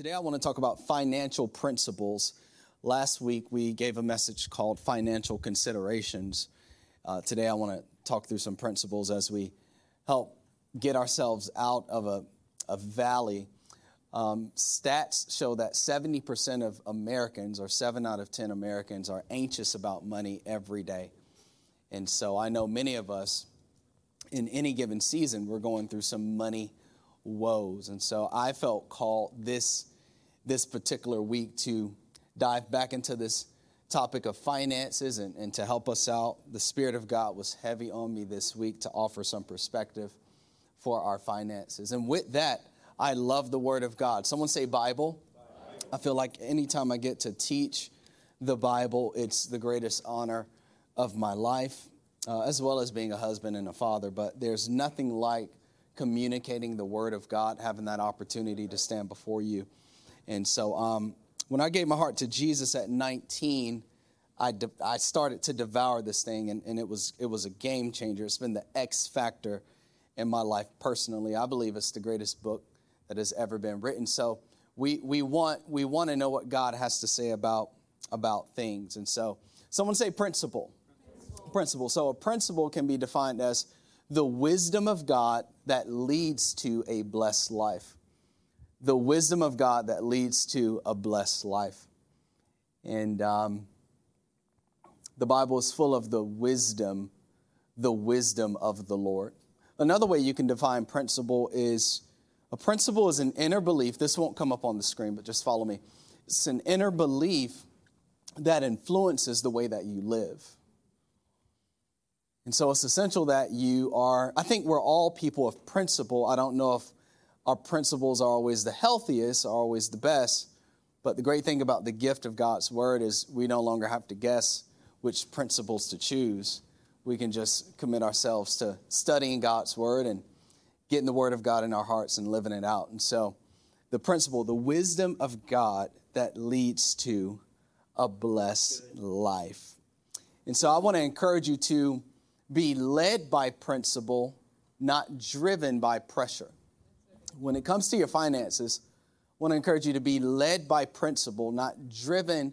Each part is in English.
Today I want to talk about financial principles. Last week we gave a message called Financial Considerations. Today I want to talk through some principles as we help get ourselves out of a valley. Stats show that 70% of Americans, or 7 out of 10 Americans, are anxious about money every day. And so I know many of us, in any given season, we're going through some money woes. And so I felt called this particular week to dive back into this topic of finances and to help us out. The Spirit of God was heavy on me this week to offer some perspective for our finances. And with that, I love the Word of God. Someone say Bible. Bible. I feel like anytime I get to teach the Bible, it's the greatest honor of my life, as well as being a husband and a father. But there's nothing like communicating the Word of God, having that opportunity to stand before you. And so when I gave my heart to Jesus at 19, I started to devour this thing, and it was a game changer. It's been the X factor in my life personally. I believe it's the greatest book that has ever been written. So we want to know what God has to say about things. And so someone say principle. Principle. So a principle can be defined as the wisdom of God that leads to a blessed life. The wisdom of God that leads to a blessed life. And the Bible is full of the wisdom of the Lord. Another way you can define principle is, a principle is an inner belief. This won't come up on the screen, but just follow me. It's an inner belief that influences the way that you live. And so it's essential that you are, I think we're all people of principle. I don't know if our principles are always the healthiest, are always the best. But the great thing about the gift of God's word is we no longer have to guess which principles to choose. We can just commit ourselves to studying God's word and getting the word of God in our hearts and living it out. And so the principle, the wisdom of God that leads to a blessed life. And so I want to encourage you to be led by principle, not driven by pressure. When it comes to your finances, I want to encourage you to be led by principle, not driven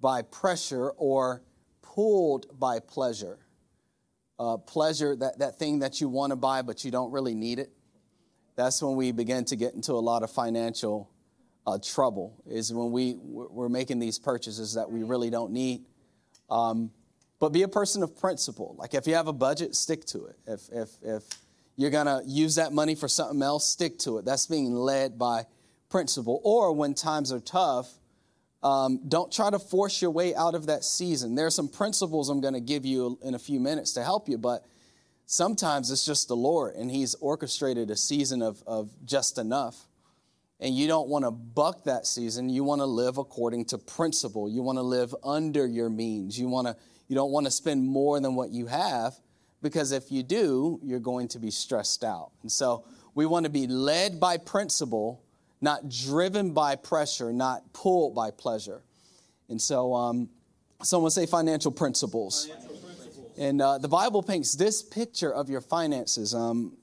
by pressure or pulled by pleasure. Pleasure, that thing that you want to buy but you don't really need it. That's when we begin to get into a lot of financial trouble, is when we're making these purchases that we really don't need. But be a person of principle. Like if you have a budget, stick to it. If you're going to use that money for something else, stick to it. That's being led by principle. Or when times are tough, don't try to force your way out of that season. There are some principles I'm going to give you in a few minutes to help you, but sometimes it's just the Lord, and He's orchestrated a season of just enough. And you don't want to buck that season. You want to live according to principle. You want to live under your means. You don't want to spend more than what you have, because if you do, you're going to be stressed out. And so we want to be led by principle, not driven by pressure, not pulled by pleasure. And so someone say financial principles. Financial principles. And the Bible paints this picture of your finances.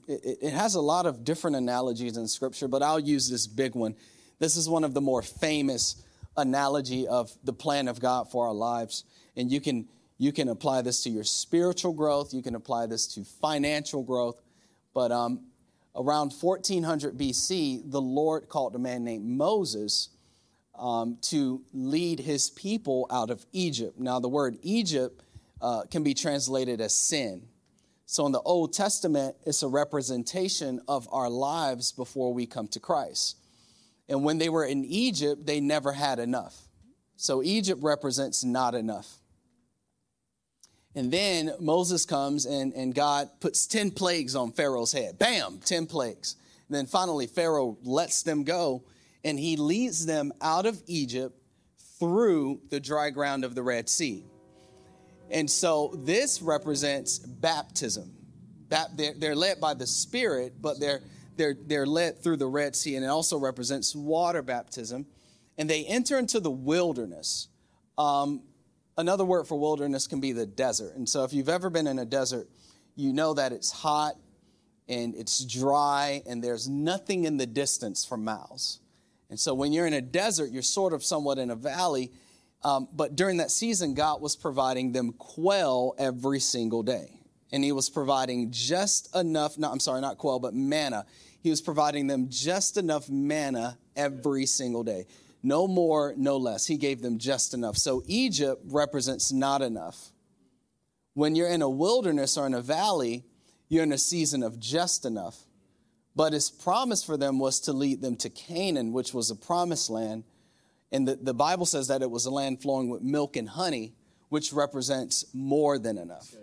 It has a lot of different analogies in Scripture, but I'll use this big one. This is one of the more famous analogy of the plan of God for our lives. And you can apply this to your spiritual growth. You can apply this to financial growth. But around 1400 BC, the Lord called a man named Moses to lead His people out of Egypt. Now, the word Egypt can be translated as sin. So in the Old Testament, it's a representation of our lives before we come to Christ. And when they were in Egypt, they never had enough. So Egypt represents not enough. And then Moses comes and God puts 10 plagues on Pharaoh's head. Bam, 10 plagues. And then finally Pharaoh lets them go, and he leads them out of Egypt through the dry ground of the Red Sea. And so this represents baptism. They're led by the Spirit, but they're led through the Red Sea, and it also represents water baptism. And they enter into the wilderness. Another word for wilderness can be the desert. And so if you've ever been in a desert, you know that it's hot and it's dry and there's nothing in the distance for miles. And so when you're in a desert, you're sort of somewhat in a valley. But during that season, God was providing them quail every single day. And he was providing just enough, not quail, but manna. He was providing them just enough manna every single day. No more, no less. He gave them just enough. So Egypt represents not enough. When you're in a wilderness or in a valley, you're in a season of just enough. But his promise for them was to lead them to Canaan, which was a promised land. And the Bible says that it was a land flowing with milk and honey, which represents more than enough.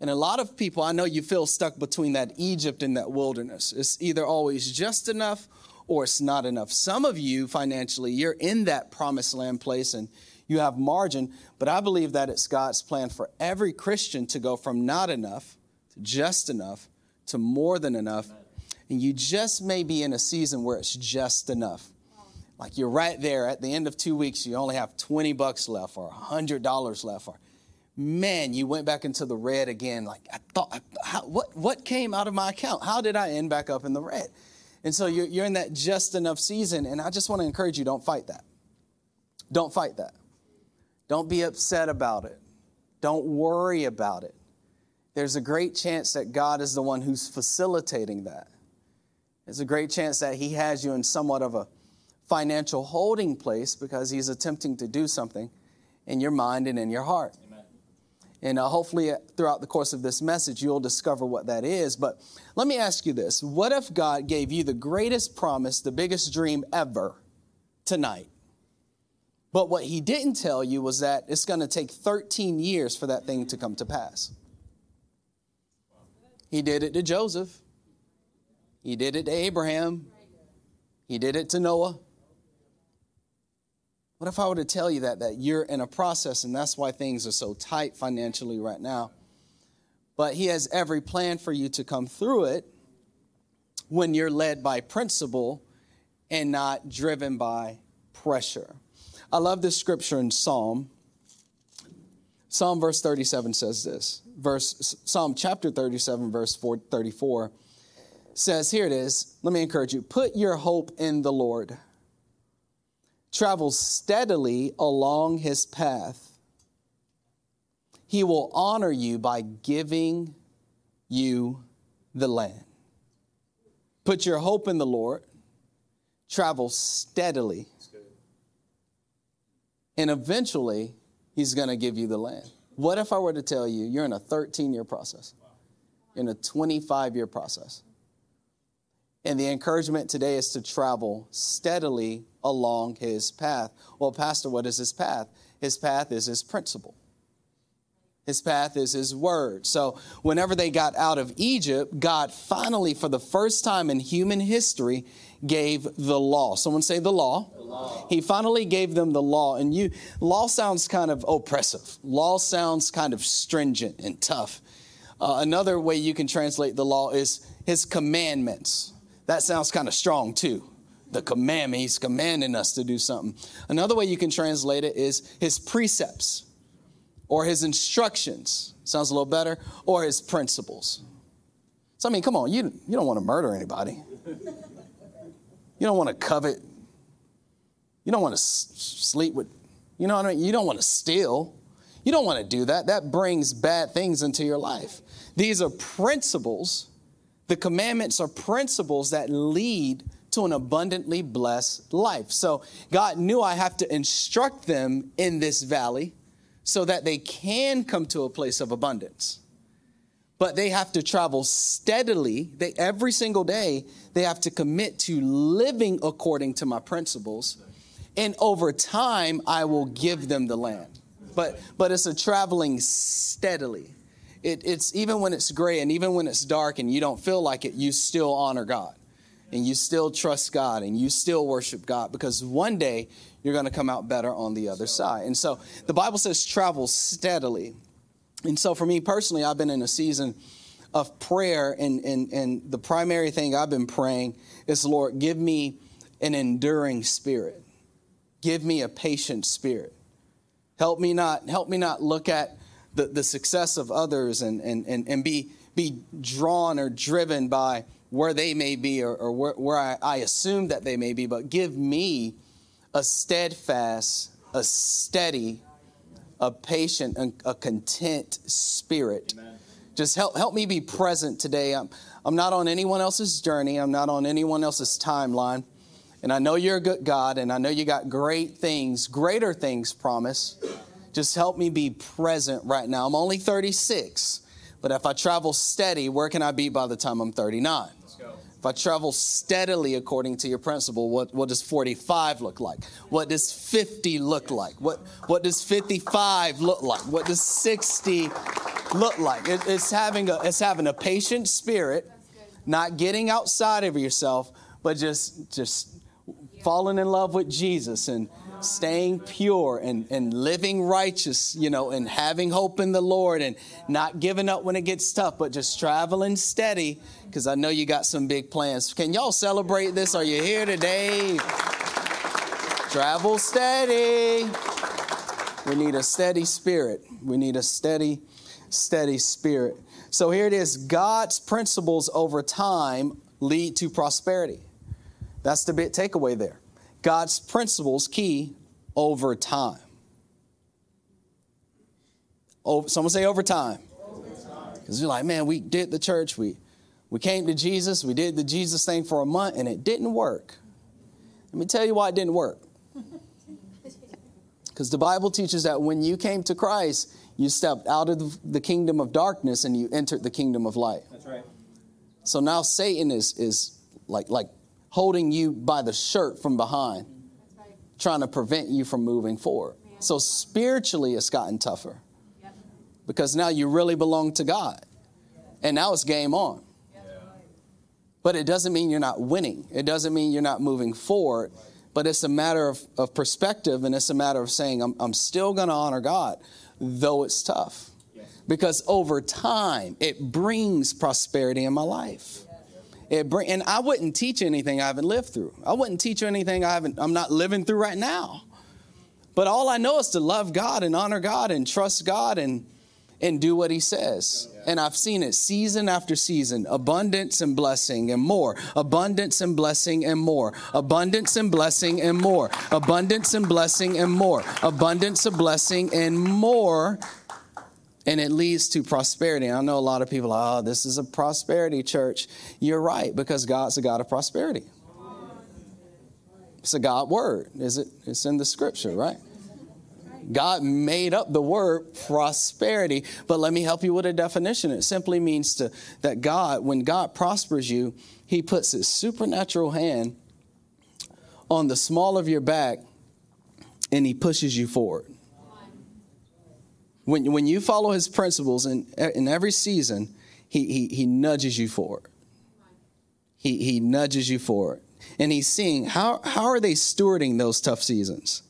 And a lot of people, I know you feel stuck between that Egypt and that wilderness. It's either always just enough or it's not enough. Some of you financially, you're in that promised land place and you have margin. But I believe that it's God's plan for every Christian to go from not enough to just enough to more than enough. And you just may be in a season where it's just enough. Like you're right there at the end of 2 weeks, you only have $20 left or $100 left. Or man, you went back into the red again. Like I thought, what came out of my account? How did I end back up in the red? And so you're in that just enough season. And I just want to encourage you, don't fight that. Don't fight that. Don't be upset about it. Don't worry about it. There's a great chance that God is the one who's facilitating that. There's a great chance that he has you in somewhat of a financial holding place because he's attempting to do something in your mind and in your heart. Amen. And hopefully throughout the course of this message, you'll discover what that is. But let me ask you this. What if God gave you the greatest promise, the biggest dream ever tonight? But what he didn't tell you was that it's going to take 13 years for that thing to come to pass. He did it to Joseph. He did it to Abraham. He did it to Noah. What if I were to tell you that you're in a process and that's why things are so tight financially right now? But he has every plan for you to come through it when you're led by principle and not driven by pressure. I love this scripture in Psalm. Psalm verse 37 says this. Psalm chapter 37, verse 34 says, here it is. Let me encourage you. Put your hope in the Lord. Travel steadily along his path. He will honor you by giving you the land. Put your hope in the Lord. Travel steadily. And eventually, he's going to give you the land. What if I were to tell you, you're in a 13-year process, you're in a 25-year process. And the encouragement today is to travel steadily along his path. Well, Pastor, what is his path? His path is his principle. His path is his word. So whenever they got out of Egypt, God finally, for the first time in human history, gave the law. Someone say the law. The law. He finally gave them the law. And law sounds kind of oppressive. Law sounds kind of stringent and tough. Another way you can translate the law is his commandments. That sounds kind of strong too. The commandment, he's commanding us to do something. Another way you can translate it is his precepts. Or his instructions, sounds a little better, or his principles. So, I mean, come on, you don't want to murder anybody. You don't want to covet. You don't want to sleep with, you know what I mean? You don't want to steal. You don't want to do that. That brings bad things into your life. These are principles. The commandments are principles that lead to an abundantly blessed life. So God knew I have to instruct them in this valley, so that they can come to a place of abundance. But they have to travel steadily. Every single day, they have to commit to living according to my principles. And over time, I will give them the land. But it's a traveling steadily. It's even when it's gray and even when it's dark and you don't feel like it, you still honor God. And you still trust God and you still worship God because one day you're going to come out better on the other side. And so the Bible says travel steadily. And so for me personally, I've been in a season of prayer and the primary thing I've been praying is, Lord, give me an enduring spirit. Give me a patient spirit. Help me not look at the success of others and be drawn or driven by where they may be or where I assume that they may be, but give me a steadfast, a steady, a patient, a content spirit. Amen. Just help me be present today. I'm not on anyone else's journey. I'm not on anyone else's timeline. And I know you're a good God, and I know you got great things, greater things promised. Just help me be present right now. I'm only 36, but if I travel steady, where can I be by the time I'm 39? Let's go. If I travel steadily according to your principle, what does 45 look like? What does 50 look like? What does 55 look like? What does 60 look like? It's having a patient spirit, not getting outside of yourself, but just falling in love with Jesus and staying pure and living righteous, and having hope in the Lord and not giving up when it gets tough, but just traveling steady because I know you got some big plans. Can y'all celebrate this? Are you here today? Travel steady. We need a steady spirit. We need a steady spirit. So here it is. God's principles over time lead to prosperity. That's the big takeaway there. God's principles, key, over time. Someone say over time. Because you're like, man, we did the church. We came to Jesus. We did the Jesus thing for a month, and it didn't work. Let me tell you why it didn't work. Because the Bible teaches that when you came to Christ, you stepped out of the kingdom of darkness and you entered the kingdom of light. That's right. So now Satan is like holding you by the shirt from behind, right, trying to prevent you from moving forward. Yeah. So spiritually, it's gotten tougher, yep, because now you really belong to God, yeah, and now it's game on. Yeah. But it doesn't mean you're not winning. It doesn't mean you're not moving forward, right, but it's a matter of perspective, and it's a matter of saying, I'm still going to honor God, though it's tough, yes, because over time, it brings prosperity in my life. Yeah. And I wouldn't teach anything I haven't lived through. I wouldn't teach you anything I'm not living through right now. But all I know is to love God and honor God and trust God and do what he says. Yeah. And I've seen it season after season. Abundance and blessing and more. Abundance and blessing and more. Abundance and blessing and more. Abundance and blessing and more. Abundance of blessing and more. And it leads to prosperity. And I know a lot of people, this is a prosperity church. You're right, because God's a God of prosperity. It's a God word, is it? It's in the scripture, right? God made up the word prosperity. But let me help you with a definition. It simply means that God, when God prospers you, he puts his supernatural hand on the small of your back and he pushes you forward. When you follow his principles in every season, he nudges you forward. He nudges you forward. And he's seeing how are they stewarding those tough seasons?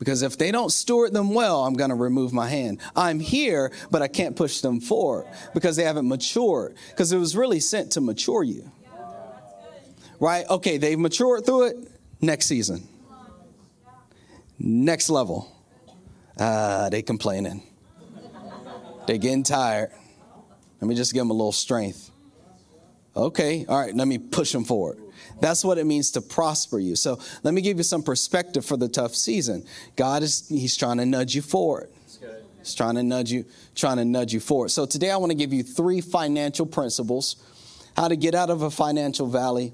Because if they don't steward them well, I'm going to remove my hand. I'm here, but I can't push them forward because they haven't matured. Because it was really sent to mature you. Right? Okay, they've matured through it. Next season. Next level. They complaining. They getting tired. Let me just give them a little strength. Okay, all right, let me push them forward. That's what it means to prosper you. So let me give you some perspective for the tough season. God he's trying to nudge you forward. He's trying to nudge you forward. So today I want to give you 3 financial principles, how to get out of a financial valley.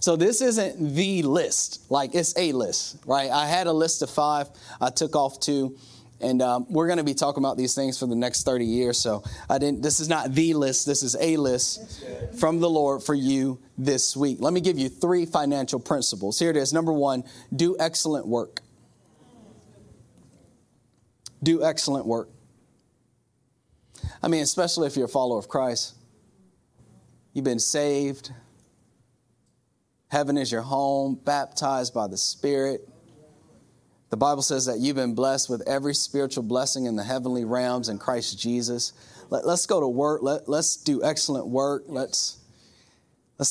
So this isn't the list, like it's a list, right? I had a list of 5. I took off 2, and we're going to be talking about these things for the next 30 years. So this is not the list. This is a list from the Lord for you this week. Let me give you 3 financial principles. Here it is. Number 1, do excellent work. Do excellent work. I mean, especially if you're a follower of Christ, you've been saved. Heaven is your home, baptized by the Spirit. The Bible says that you've been blessed with every spiritual blessing in the heavenly realms in Christ Jesus. Let's go to work. Let's do excellent work. Let's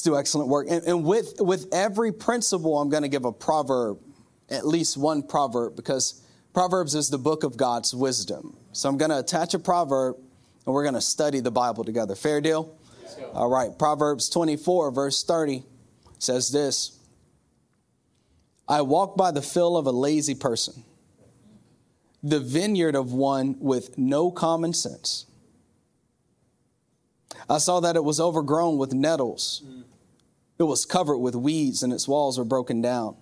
do excellent work. And with every principle, I'm going to give a proverb, at least one proverb, because Proverbs is the book of God's wisdom. So I'm going to attach a proverb, and we're going to study the Bible together. Fair deal? All right. Proverbs 24, verse 30 says this. I walk by the field of a lazy person, the vineyard of one with no common sense. I saw that it was overgrown with nettles. It was covered with weeds and its walls were broken down.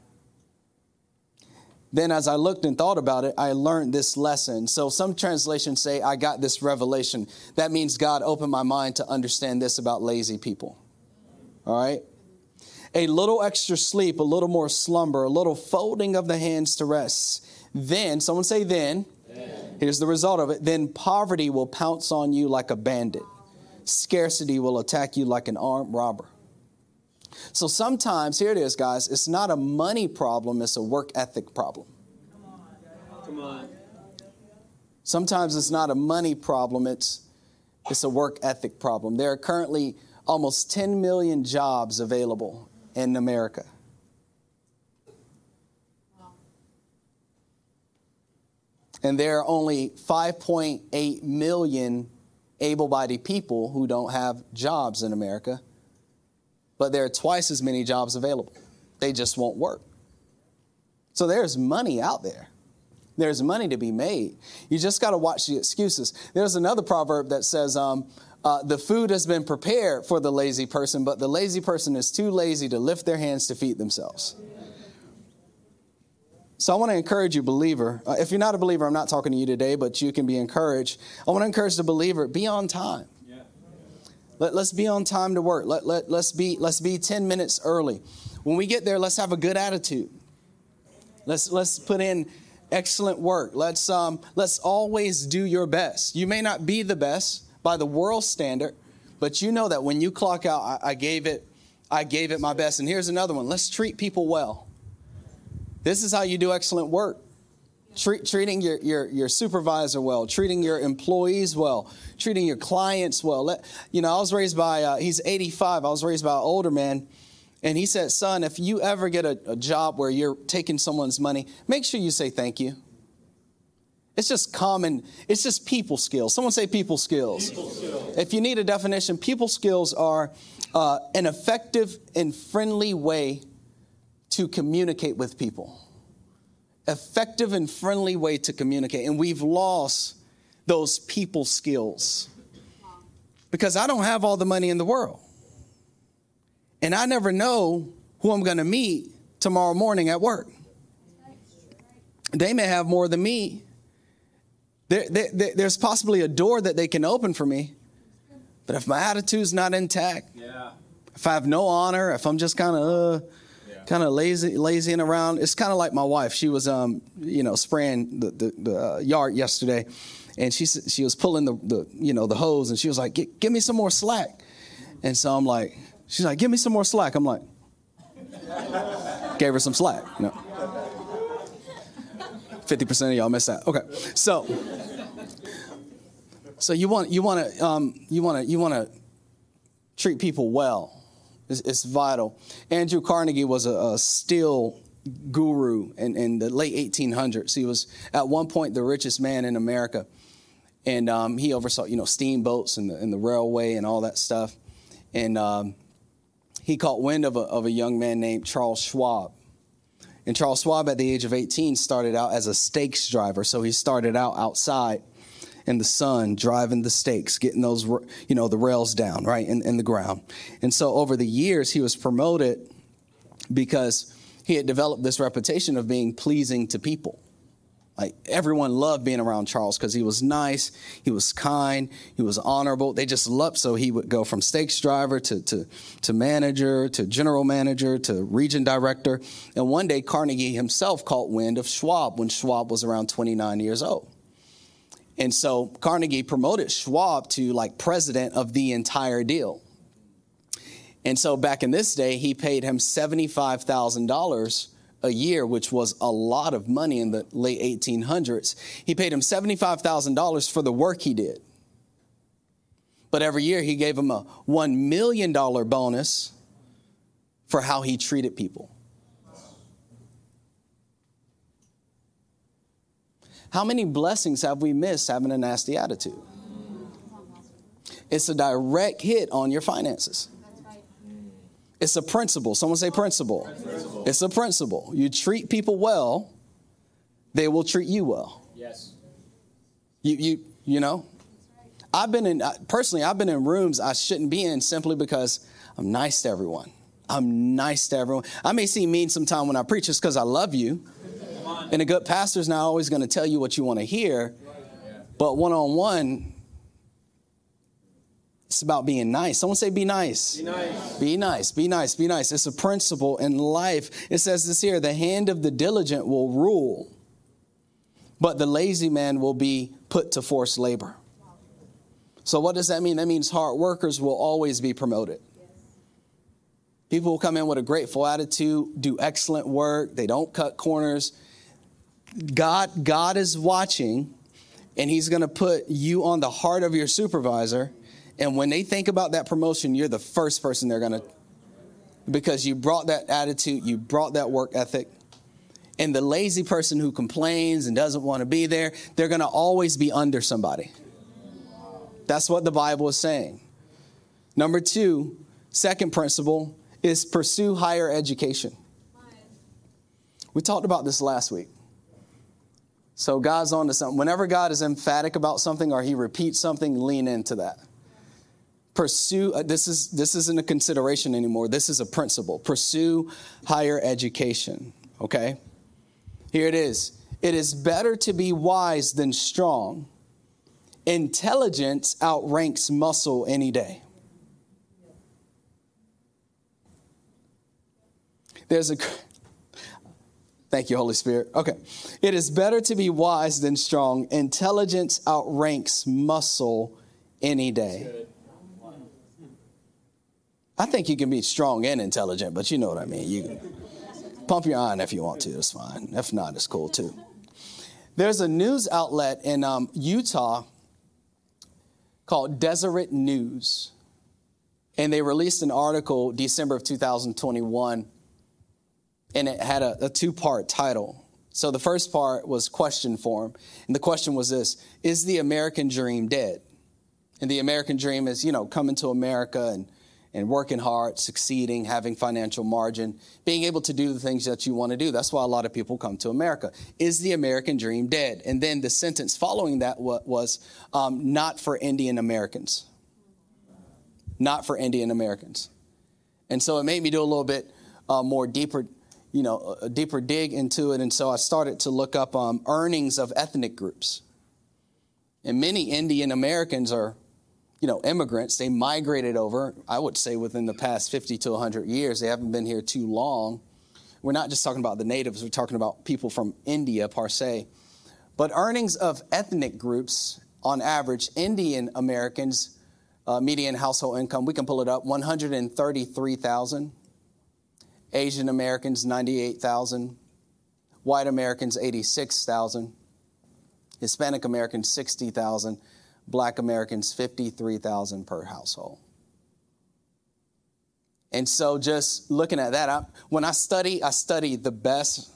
Then as I looked and thought about it, I learned this lesson. So some translations say, I got this revelation. That means God opened my mind to understand this about lazy people. All right. A little extra sleep, a little more slumber, a little folding of the hands to rest. Then, someone say then. Then. Here's the result of it. Then poverty will pounce on you like a bandit. Scarcity will attack you like an armed robber. So sometimes, here it is, guys, it's not a money problem, it's a work ethic problem. Come on. Sometimes it's not a money problem, it's a work ethic problem. There are currently almost 10 million jobs available in America. And there are only 5.8 million able-bodied people who don't have jobs in America. But there are twice as many jobs available. They just won't work. So there's money out there. There's money to be made. You just got to watch the excuses. There's another proverb that says, the food has been prepared for the lazy person, but the lazy person is too lazy to lift their hands to feed themselves. So I want to encourage you, believer. If you're not a believer, I'm not talking to you today, but you can be encouraged. I want to encourage the believer, be on time. Let's be on time to work. Let's be 10 minutes early. When we get there, let's have a good attitude. Let's put in excellent work. Let's always do your best. You may not be the best by the world standard, but you know that when you clock out, I gave it my best. And here's another one. Let's treat people well. This is how you do excellent work. Treating your supervisor well, treating your employees well, treating your clients well. I was raised by, he's 85. I was raised by an older man. And he said, son, if you ever get a job where you're taking someone's money, make sure you say thank you. It's just common. It's just people skills. Someone say people skills. People skills. If you need a definition, people skills are an effective and friendly way to communicate with people. Effective and friendly way to communicate. And we've lost those people skills because I don't have all the money in the world. And I never know who I'm going to meet tomorrow morning at work. They may have more than me. There's possibly a door that they can open for me. But if my attitude's not intact, if I have no honor, if I'm just kind of lazying around. It's kind of like my wife. She was, spraying the yard yesterday, and she was pulling the hose, and she was like, "Give me some more slack." And so I'm like, she's like, "Give me some more slack." I'm like, gave her some slack. No, 50% of y'all missed that. Okay, so you want to treat people well. It's vital. Andrew Carnegie was a steel guru in the late 1800s. He was at one point the richest man in America, and he oversaw steamboats and the railway and all that stuff. And he caught wind of a young man named Charles Schwab. And Charles Schwab, at the age of 18, started out as a stakes driver. So he started out outside in the sun, driving the stakes, getting those, the rails down, right, in the ground. And so over the years, he was promoted because he had developed this reputation of being pleasing to people. Like, everyone loved being around Charles because he was nice, he was kind, he was honorable. They just loved, so he would go from stakes driver to manager, to general manager, to region director. And one day, Carnegie himself caught wind of Schwab when Schwab was around 29 years old. And so Carnegie promoted Schwab to president of the entire deal. And so back in this day, he paid him $75,000 a year, which was a lot of money in the late 1800s. He paid him $75,000 for the work he did. But every year he gave him a $1 million bonus for how he treated people. How many blessings have we missed having a nasty attitude? It's a direct hit on your finances. It's a principle. Someone say principle. It's a principle. You treat people well, they will treat you well. Yes. You know, I've been in rooms I shouldn't be in simply because I'm nice to everyone. I may seem mean sometime when I preach. It's because I love you. And a good pastor's not always going to tell you what you want to hear. But one-on-one, it's about being nice. Someone say be nice. Be nice. Be nice. Be nice. Be nice. It's a principle in life. It says this here, the hand of the diligent will rule, but the lazy man will be put to forced labor. So what does that mean? That means hard workers will always be promoted. People will come in with a grateful attitude, do excellent work. They don't cut corners. God is watching, and he's going to put you on the heart of your supervisor. And when they think about that promotion, you're the first person they're going to, because you brought that attitude, you brought that work ethic. And the lazy person who complains and doesn't want to be there, they're going to always be under somebody. That's what the Bible is saying. Number two, second principle is pursue higher education. We talked about this last week. So God's on to something. Whenever God is emphatic about something or he repeats something, lean into that. Pursue, this isn't a consideration anymore. This is a principle. Pursue higher education, okay? Here it is. It is better to be wise than strong. Intelligence outranks muscle any day. Thank you, Holy Spirit. Okay. It is better to be wise than strong. Intelligence outranks muscle any day. I think you can be strong and intelligent, but you know what I mean. You can pump your iron if you want to. It's fine. If not, it's cool too. There's a news outlet in Utah called Deseret News. And they released an article December of 2021. And it had a two-part title. So the first part was question form. And the question was this: is the American dream dead? And the American dream is, you know, coming to America and working hard, succeeding, having financial margin, being able to do the things that you want to do. That's why a lot of people come to America. Is the American dream dead? And then the sentence following that was not for Indian Americans. Not for Indian Americans. And so it made me do a little bit more deeper, you know, a deeper dig into it. And so I started to look up earnings of ethnic groups. And many Indian Americans are, you know, immigrants. They migrated over, I would say, within the past 50 to 100 years. They haven't been here too long. We're not just talking about the natives. We're talking about people from India, per se. But earnings of ethnic groups, on average, Indian Americans, median household income, we can pull it up, $133,000. Asian Americans, $98,000. White Americans, $86,000. Hispanic Americans, $60,000. Black Americans, $53,000 per household. And so just looking at that, when I study the best.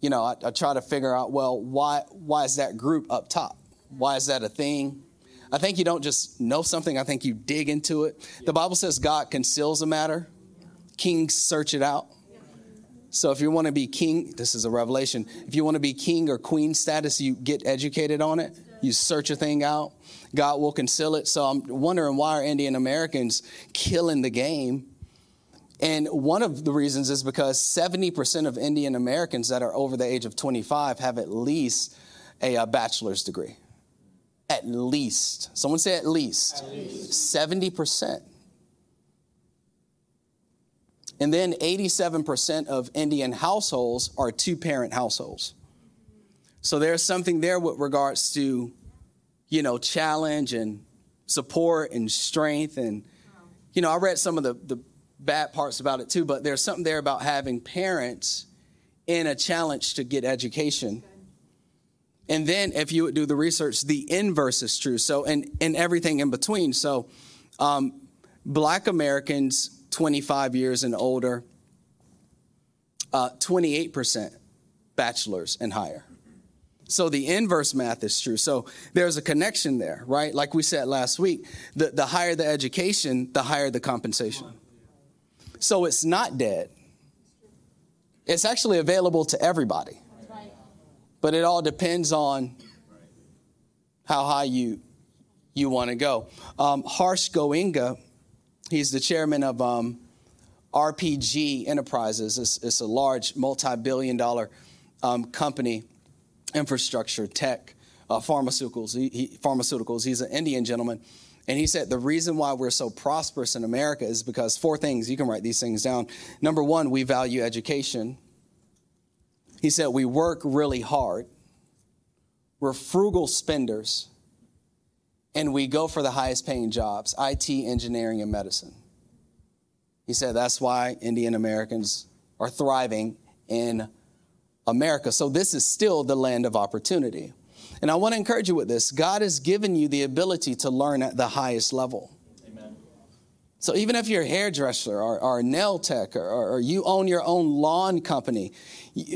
You know, I try to figure out, well, why is that group up top? Why is that a thing? I think you don't just know something. I think you dig into it. The Bible says God conceals a matter. Kings search it out. So if you want to be king, this is a revelation. If you want to be king or queen status, you get educated on it. You search a thing out. God will conceal it. So I'm wondering, why are Indian Americans killing the game? And one of the reasons is because 70% of Indian Americans that are over the age of 25 have at least a bachelor's degree. At least. Someone say at least. At least. 70%. And then 87% of Indian households are two-parent households. So there's something there with regards to, you know, challenge and support and strength. And, you know, I read some of the bad parts about it too, but there's something there about having parents in a challenge to get education. And then if you would do the research, the inverse is true. So, and everything in between. So Black Americans, 25 years and older, 28% bachelor's and higher. So the inverse math is true. So there's a connection there, right? Like we said last week, the higher the education, the higher the compensation. So it's not dead. It's actually available to everybody. But it all depends on how high you want to go. Harsh Goenga, he's the chairman of RPG Enterprises. It's a large multi-billion-dollar company, infrastructure, tech, pharmaceuticals. He's an Indian gentleman. And he said the reason why we're so prosperous in America is because four things. You can write these things down. Number one, we value education. He said we work really hard. We're frugal spenders. And we go for the highest paying jobs, IT, engineering, and medicine. He said that's why Indian Americans are thriving in America. So this is still the land of opportunity. And I want to encourage you with this. God has given you the ability to learn at the highest level. Amen. So even if you're a hairdresser or a nail tech or you own your own lawn company,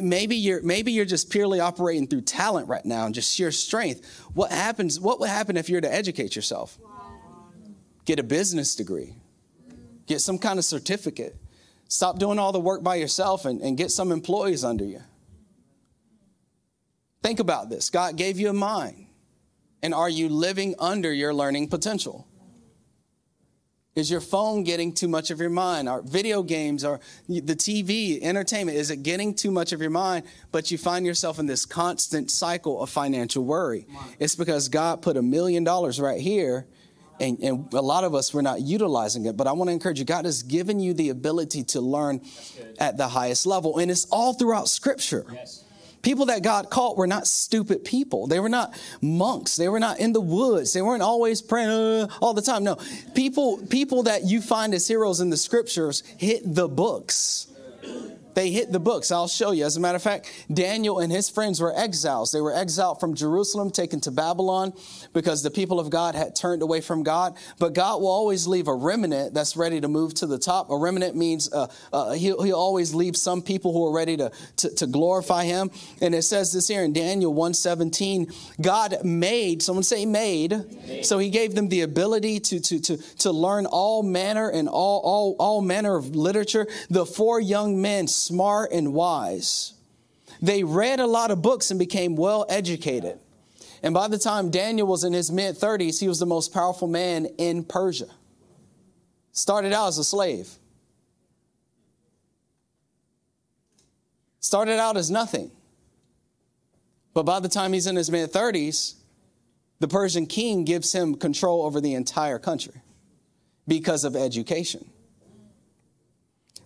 maybe you're just purely operating through talent right now and just sheer strength. What would happen if you were to educate yourself? Wow. Get a business degree. Get some kind of certificate. Stop doing all the work by yourself and get some employees under you. Think about this. God gave you a mind. And are you living under your learning potential? Is your phone getting too much of your mind? Are video games or the TV, entertainment, is it getting too much of your mind? But you find yourself in this constant cycle of financial worry. It's because God put $1 million right here. And a lot of us, we're not utilizing it. But I want to encourage you. God has given you the ability to learn at the highest level. And it's all throughout Scripture. Yes. People that God called were not stupid people. They were not monks. They were not in the woods. They weren't always praying all the time. No, people that you find as heroes in the Scriptures hit the books. They hit the books. I'll show you. As a matter of fact, Daniel and his friends were exiles. They were exiled from Jerusalem, taken to Babylon because the people of God had turned away from God. But God will always leave a remnant that's ready to move to the top. A remnant means he'll always leave some people who are ready to glorify him. And it says this here in Daniel 1:17, God made, someone say made. Amen. So he gave them the ability to learn all manner and all manner of literature. The four young men, smart and wise. They read a lot of books and became well educated. And by the time Daniel was in his mid-30s, he was the most powerful man in Persia. Started out as a slave. Started out as nothing. But by the time he's in his mid-30s, the Persian king gives him control over the entire country because of education.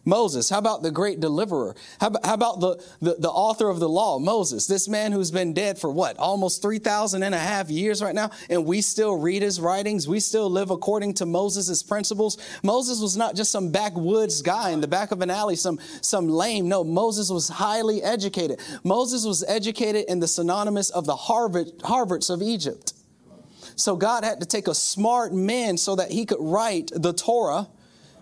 Moses, how about the great deliverer? How about the author of the law, Moses? This man who's been dead for what? Almost 3,500 years right now. And we still read his writings. We still live according to Moses' principles. Moses was not just some backwoods guy in the back of an alley, some lame. No, Moses was highly educated. Moses was educated in the synonymous of the Harvards of Egypt. So God had to take a smart man so that he could write the Torah.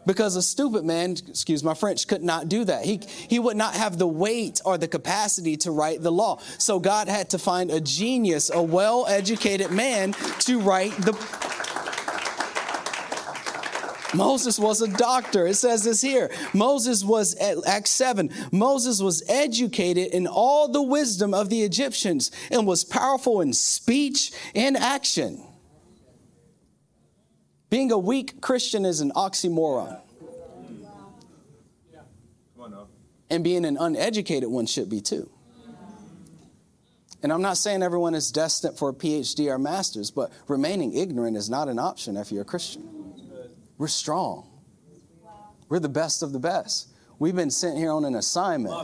Because a stupid man, excuse my French, could not do that. He would not have the weight or the capacity to write the law. So God had to find a genius, a well-educated man to write the... Moses was a doctor. It says this here. Moses was, at Acts 7, Moses was educated in all the wisdom of the Egyptians and was powerful in speech and action. Being a weak Christian is an oxymoron. And being an uneducated one should be too. And I'm not saying everyone is destined for a PhD or master's, but remaining ignorant is not an option if you're a Christian. We're strong. We're the best of the best. We've been sent here on an assignment.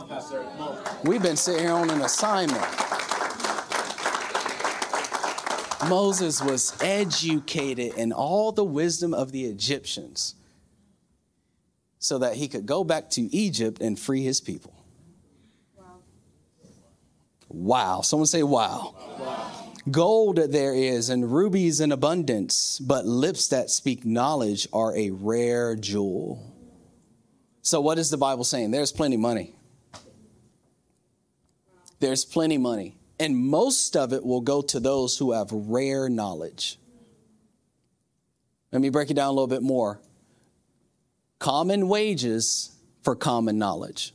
Moses was educated in all the wisdom of the Egyptians so that he could go back to Egypt and free his people. Wow. Someone say wow. Wow. Gold there is and rubies in abundance, but lips that speak knowledge are a rare jewel. So what is the Bible saying? There's plenty money. And most of it will go to those who have rare knowledge. Let me break it down a little bit more. Common wages for common knowledge.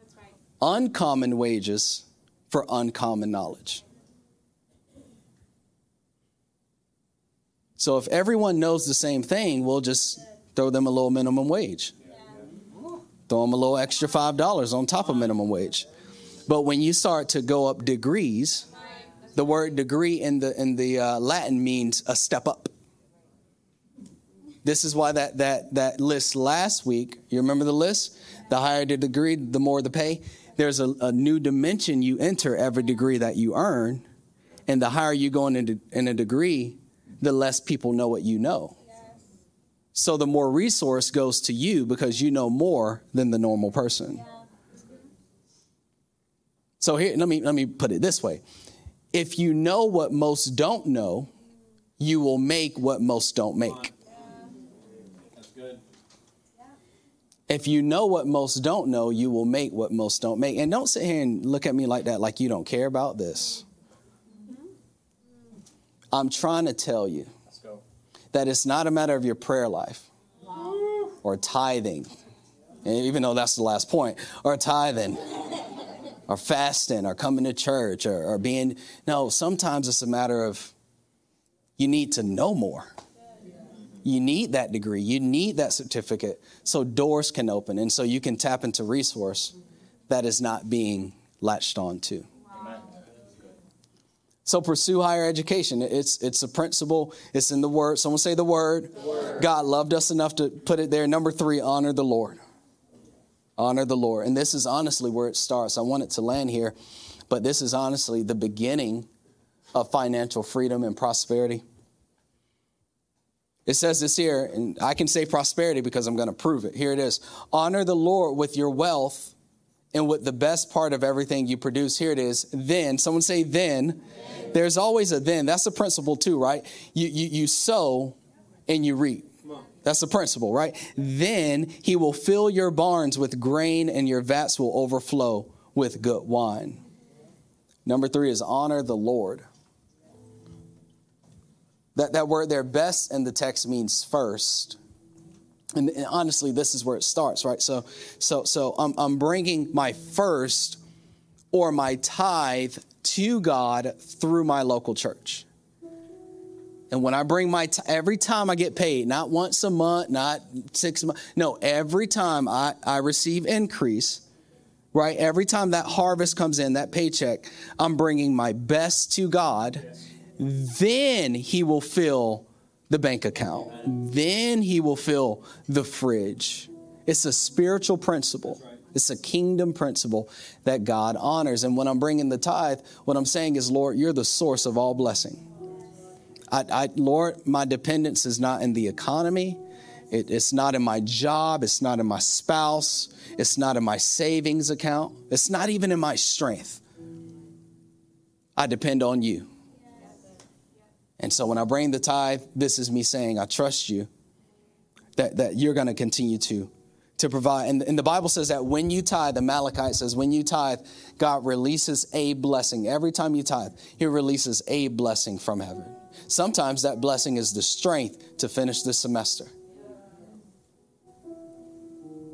That's right. Uncommon wages for uncommon knowledge. So if everyone knows the same thing, we'll just throw them a little minimum wage. Throw them a little extra $5 on top of minimum wage. But when you start to go up degrees, the word degree in the Latin means a step up. This is why that list last week, you remember the list? The higher the degree, the more the pay. There's a new dimension you enter every degree that you earn. And the higher you go in a degree, the less people know what you know. So the more resource goes to you because you know more than the normal person. So here, let me put it this way. If you know what most don't know, you will make what most don't make. That's good. If you know what most don't know, you will make what most don't make. And don't sit here and look at me like that, like you don't care about this. I'm trying to tell you that it's not a matter of your prayer life or tithing, even though that's the last point, or tithing. Or fasting, or coming to church, or being... No, sometimes it's a matter of you need to know more. You need that degree. You need that certificate so doors can open and so you can tap into resource that is not being latched on to. Wow. So pursue higher education. It's a principle. It's in the Word. Someone say the Word. The Word. God loved us enough to put it there. Number 3, honor the Lord. Honor the Lord. And this is honestly where it starts. I want it to land here, but this is honestly the beginning of financial freedom and prosperity. It says this here, and I can say prosperity because I'm going to prove it. Here it is. Honor the Lord with your wealth and with the best part of everything you produce. Here it is. Then, someone say then. Then. There's always a then. That's a principle too, right? You sow and you reap. That's the principle, right? Then he will fill your barns with grain and your vats will overflow with good wine. Number 3 is honor the Lord. That word there, best, in the text means first. And honestly, this is where it starts, right? So I'm bringing my first or my tithe to God through my local church. And when I bring my every time I get paid, not once a month, not 6 months. No, every time I receive increase, right? Every time that harvest comes in, that paycheck, I'm bringing my best to God. Yes. Then he will fill the bank account. Amen. Then he will fill the fridge. It's a spiritual principle. That's right. It's a kingdom principle that God honors. And when I'm bringing the tithe, what I'm saying is, Lord, you're the source of all blessing. Lord, my dependence is not in the economy. It's not in my job. It's not in my spouse. It's not in my savings account. It's not even in my strength. I depend on you. And so when I bring the tithe, this is me saying, I trust you that you're going to continue to provide. And the Bible says that when you tithe, the Malachite says, when you tithe, God releases a blessing. Every time you tithe, he releases a blessing from heaven. Sometimes that blessing is the strength to finish the semester.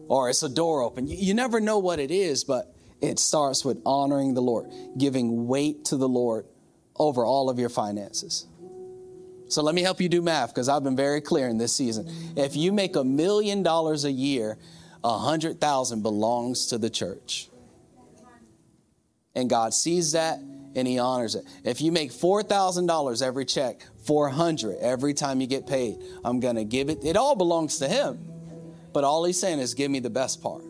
Or it's a door open. You never know what it is, but it starts with honoring the Lord, giving weight to the Lord over all of your finances. So let me help you do math, because I've been very clear in this season. If you make $1 million a year, 100,000 belongs to the church. And God sees that and he honors it. If you make $4,000 every check, $400 every time you get paid, I'm going to give it. It all belongs to him. But all he's saying is give me the best part.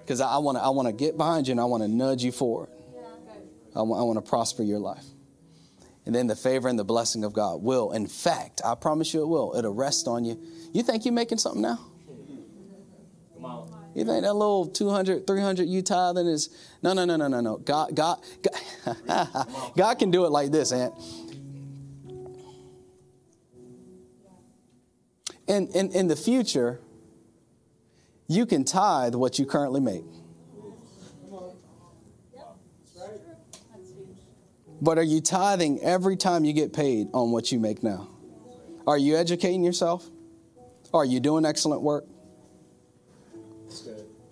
Because I want to get behind you and I want to nudge you forward. I want to prosper your life. And then the favor and the blessing of God will, in fact, I promise you it will. It'll rest on you. You think you're making something now? Come on. You think that little 200, 300 you tithing is... No. God can do it like this, Aunt. And in the future, you can tithe what you currently make. But are you tithing every time you get paid on what you make now? Are you educating yourself? Are you doing excellent work?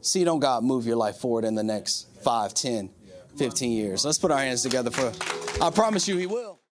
See, don't God move your life forward in the next 5, 10, 15 years. Let's put our hands together for, I promise you he will.